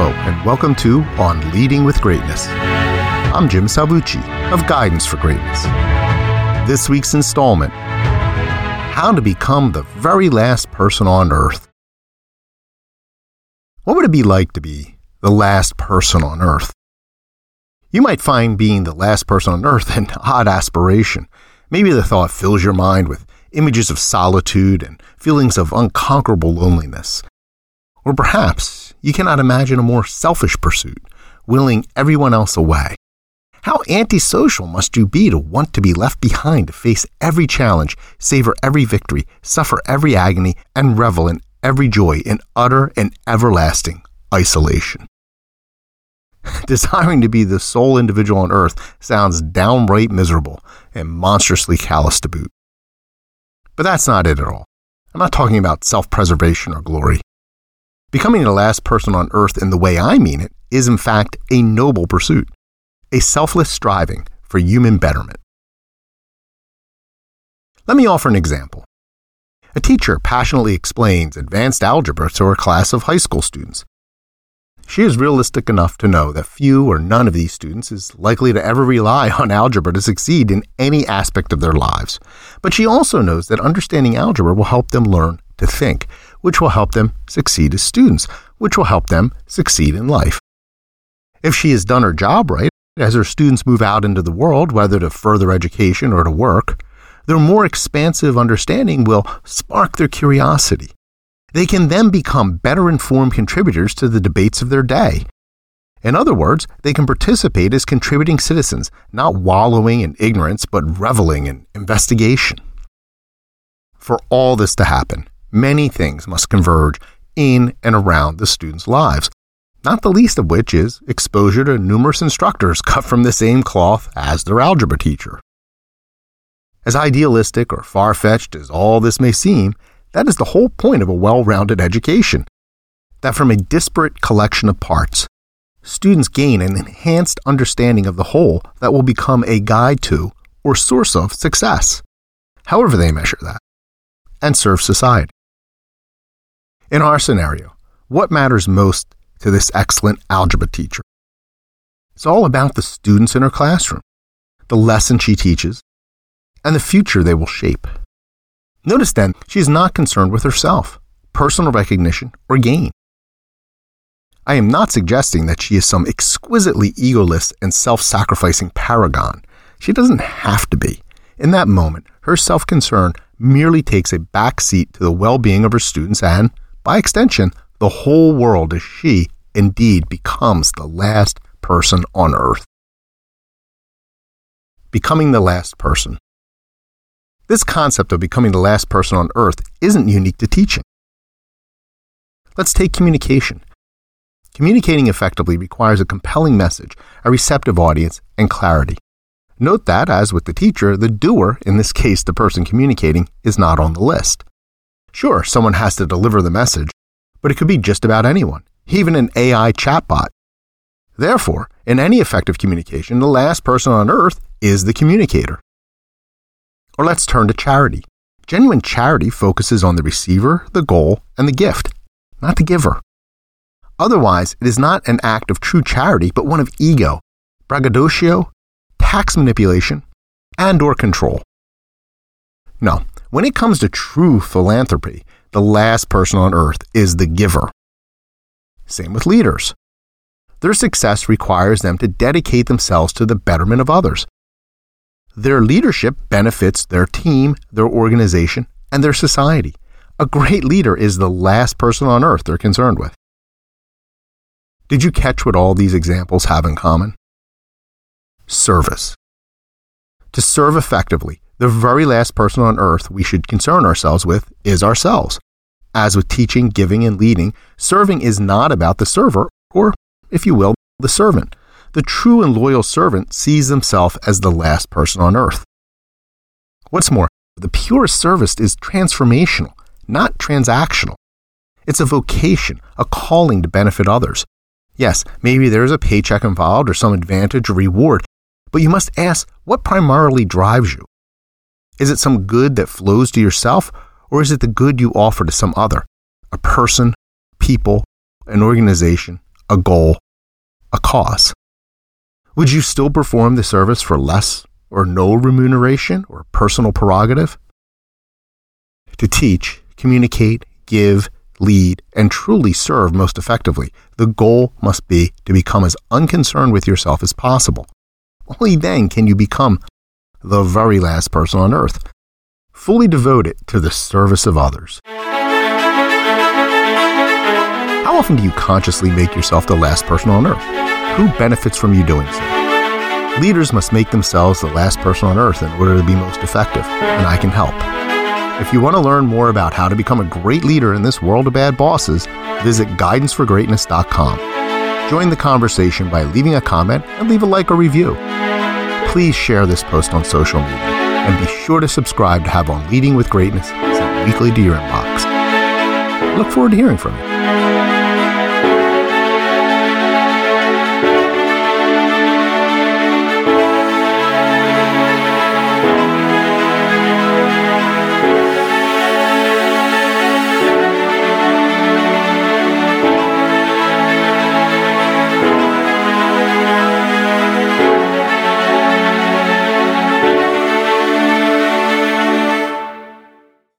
Hello, and welcome to On Leading with Greatness. I'm Jim Salvucci of Guidance for Greatness. This week's installment, How to Become the Very Last Person on Earth. What would it be like to be the last person on Earth? You might find being the last person on Earth an odd aspiration. Maybe the thought fills your mind with images of solitude and feelings of unconquerable loneliness. Or perhaps you cannot imagine a more selfish pursuit, willing everyone else away. How antisocial must you be to want to be left behind to face every challenge, savor every victory, suffer every agony, and revel in every joy in utter and everlasting isolation? Desiring to be the sole individual on earth sounds downright miserable and monstrously callous to boot. But that's not it at all. I'm not talking about self-preservation or glory. Becoming the last person on earth in the way I mean it is, in fact, a noble pursuit, a selfless striving for human betterment. Let me offer an example. A teacher passionately explains advanced algebra to her class of high school students. She is realistic enough to know that few or none of these students is likely to ever rely on algebra to succeed in any aspect of their lives. But she also knows that understanding algebra will help them learn to think, which will help them succeed as students, which will help them succeed in life. If she has done her job right, as her students move out into the world, whether to further education or to work, their more expansive understanding will spark their curiosity. They can then become better informed contributors to the debates of their day. In other words, they can participate as contributing citizens, not wallowing in ignorance, but reveling in investigation. For all this to happen, many things must converge in and around the students' lives, not the least of which is exposure to numerous instructors cut from the same cloth as their algebra teacher. As idealistic or far-fetched as all this may seem, that is the whole point of a well-rounded education, that from a disparate collection of parts, students gain an enhanced understanding of the whole that will become a guide to or source of success, however they measure that, and serve society. In our scenario, what matters most to this excellent algebra teacher? It's all about the students in her classroom, the lesson she teaches, and the future they will shape. Notice then, she is not concerned with herself, personal recognition, or gain. I am not suggesting that she is some exquisitely egoless and self-sacrificing paragon. She doesn't have to be. In that moment, her self-concern merely takes a back seat to the well-being of her students and, by extension, the whole world, as she indeed becomes the last person on earth. Becoming the last person. This concept of becoming the last person on earth isn't unique to teaching. Let's take communication. Communicating effectively requires a compelling message, a receptive audience, and clarity. Note that, as with the teacher, the doer, in this case the person communicating, is not on the list. Sure, someone has to deliver the message, but it could be just about anyone, even an AI chatbot. Therefore, in any effective communication, the last person on earth is the communicator. Or let's turn to charity. Genuine charity focuses on the receiver, the goal, and the gift, not the giver. Otherwise, it is not an act of true charity, but one of ego, braggadocio, tax manipulation, and/or control. No, when it comes to true philanthropy, the last person on earth is the giver. Same with leaders. Their success requires them to dedicate themselves to the betterment of others. Their leadership benefits their team, their organization, and their society. A great leader is the last person on earth they're concerned with. Did you catch what all these examples have in common? Service. To serve effectively, the very last person on earth we should concern ourselves with is ourselves. As with teaching, giving, and leading, serving is not about the server, or, if you will, the servant. The true and loyal servant sees himself as the last person on earth. What's more, the purest service is transformational, not transactional. It's a vocation, a calling to benefit others. Yes, maybe there is a paycheck involved or some advantage or reward, but you must ask what primarily drives you. Is it some good that flows to yourself, or is it the good you offer to some other, a person, people, an organization, a goal, a cause? Would you still perform the service for less or no remuneration or personal prerogative? To teach, communicate, give, lead, and truly serve most effectively, the goal must be to become as unconcerned with yourself as possible. Only then can you become the very last person on earth, fully devoted to the service of others. How often do you consciously make yourself the last person on earth? Who benefits from you doing so? Leaders must make themselves the last person on earth in order to be most effective, and I can help. If you want to learn more about how to become a great leader in this world of bad bosses, visit GuidanceForGreatness.com. Join the conversation by leaving a comment and leave a like or review. Please share this post on social media and be sure to subscribe to have On Leading with Greatness sent weekly to your inbox. Look forward to hearing from you.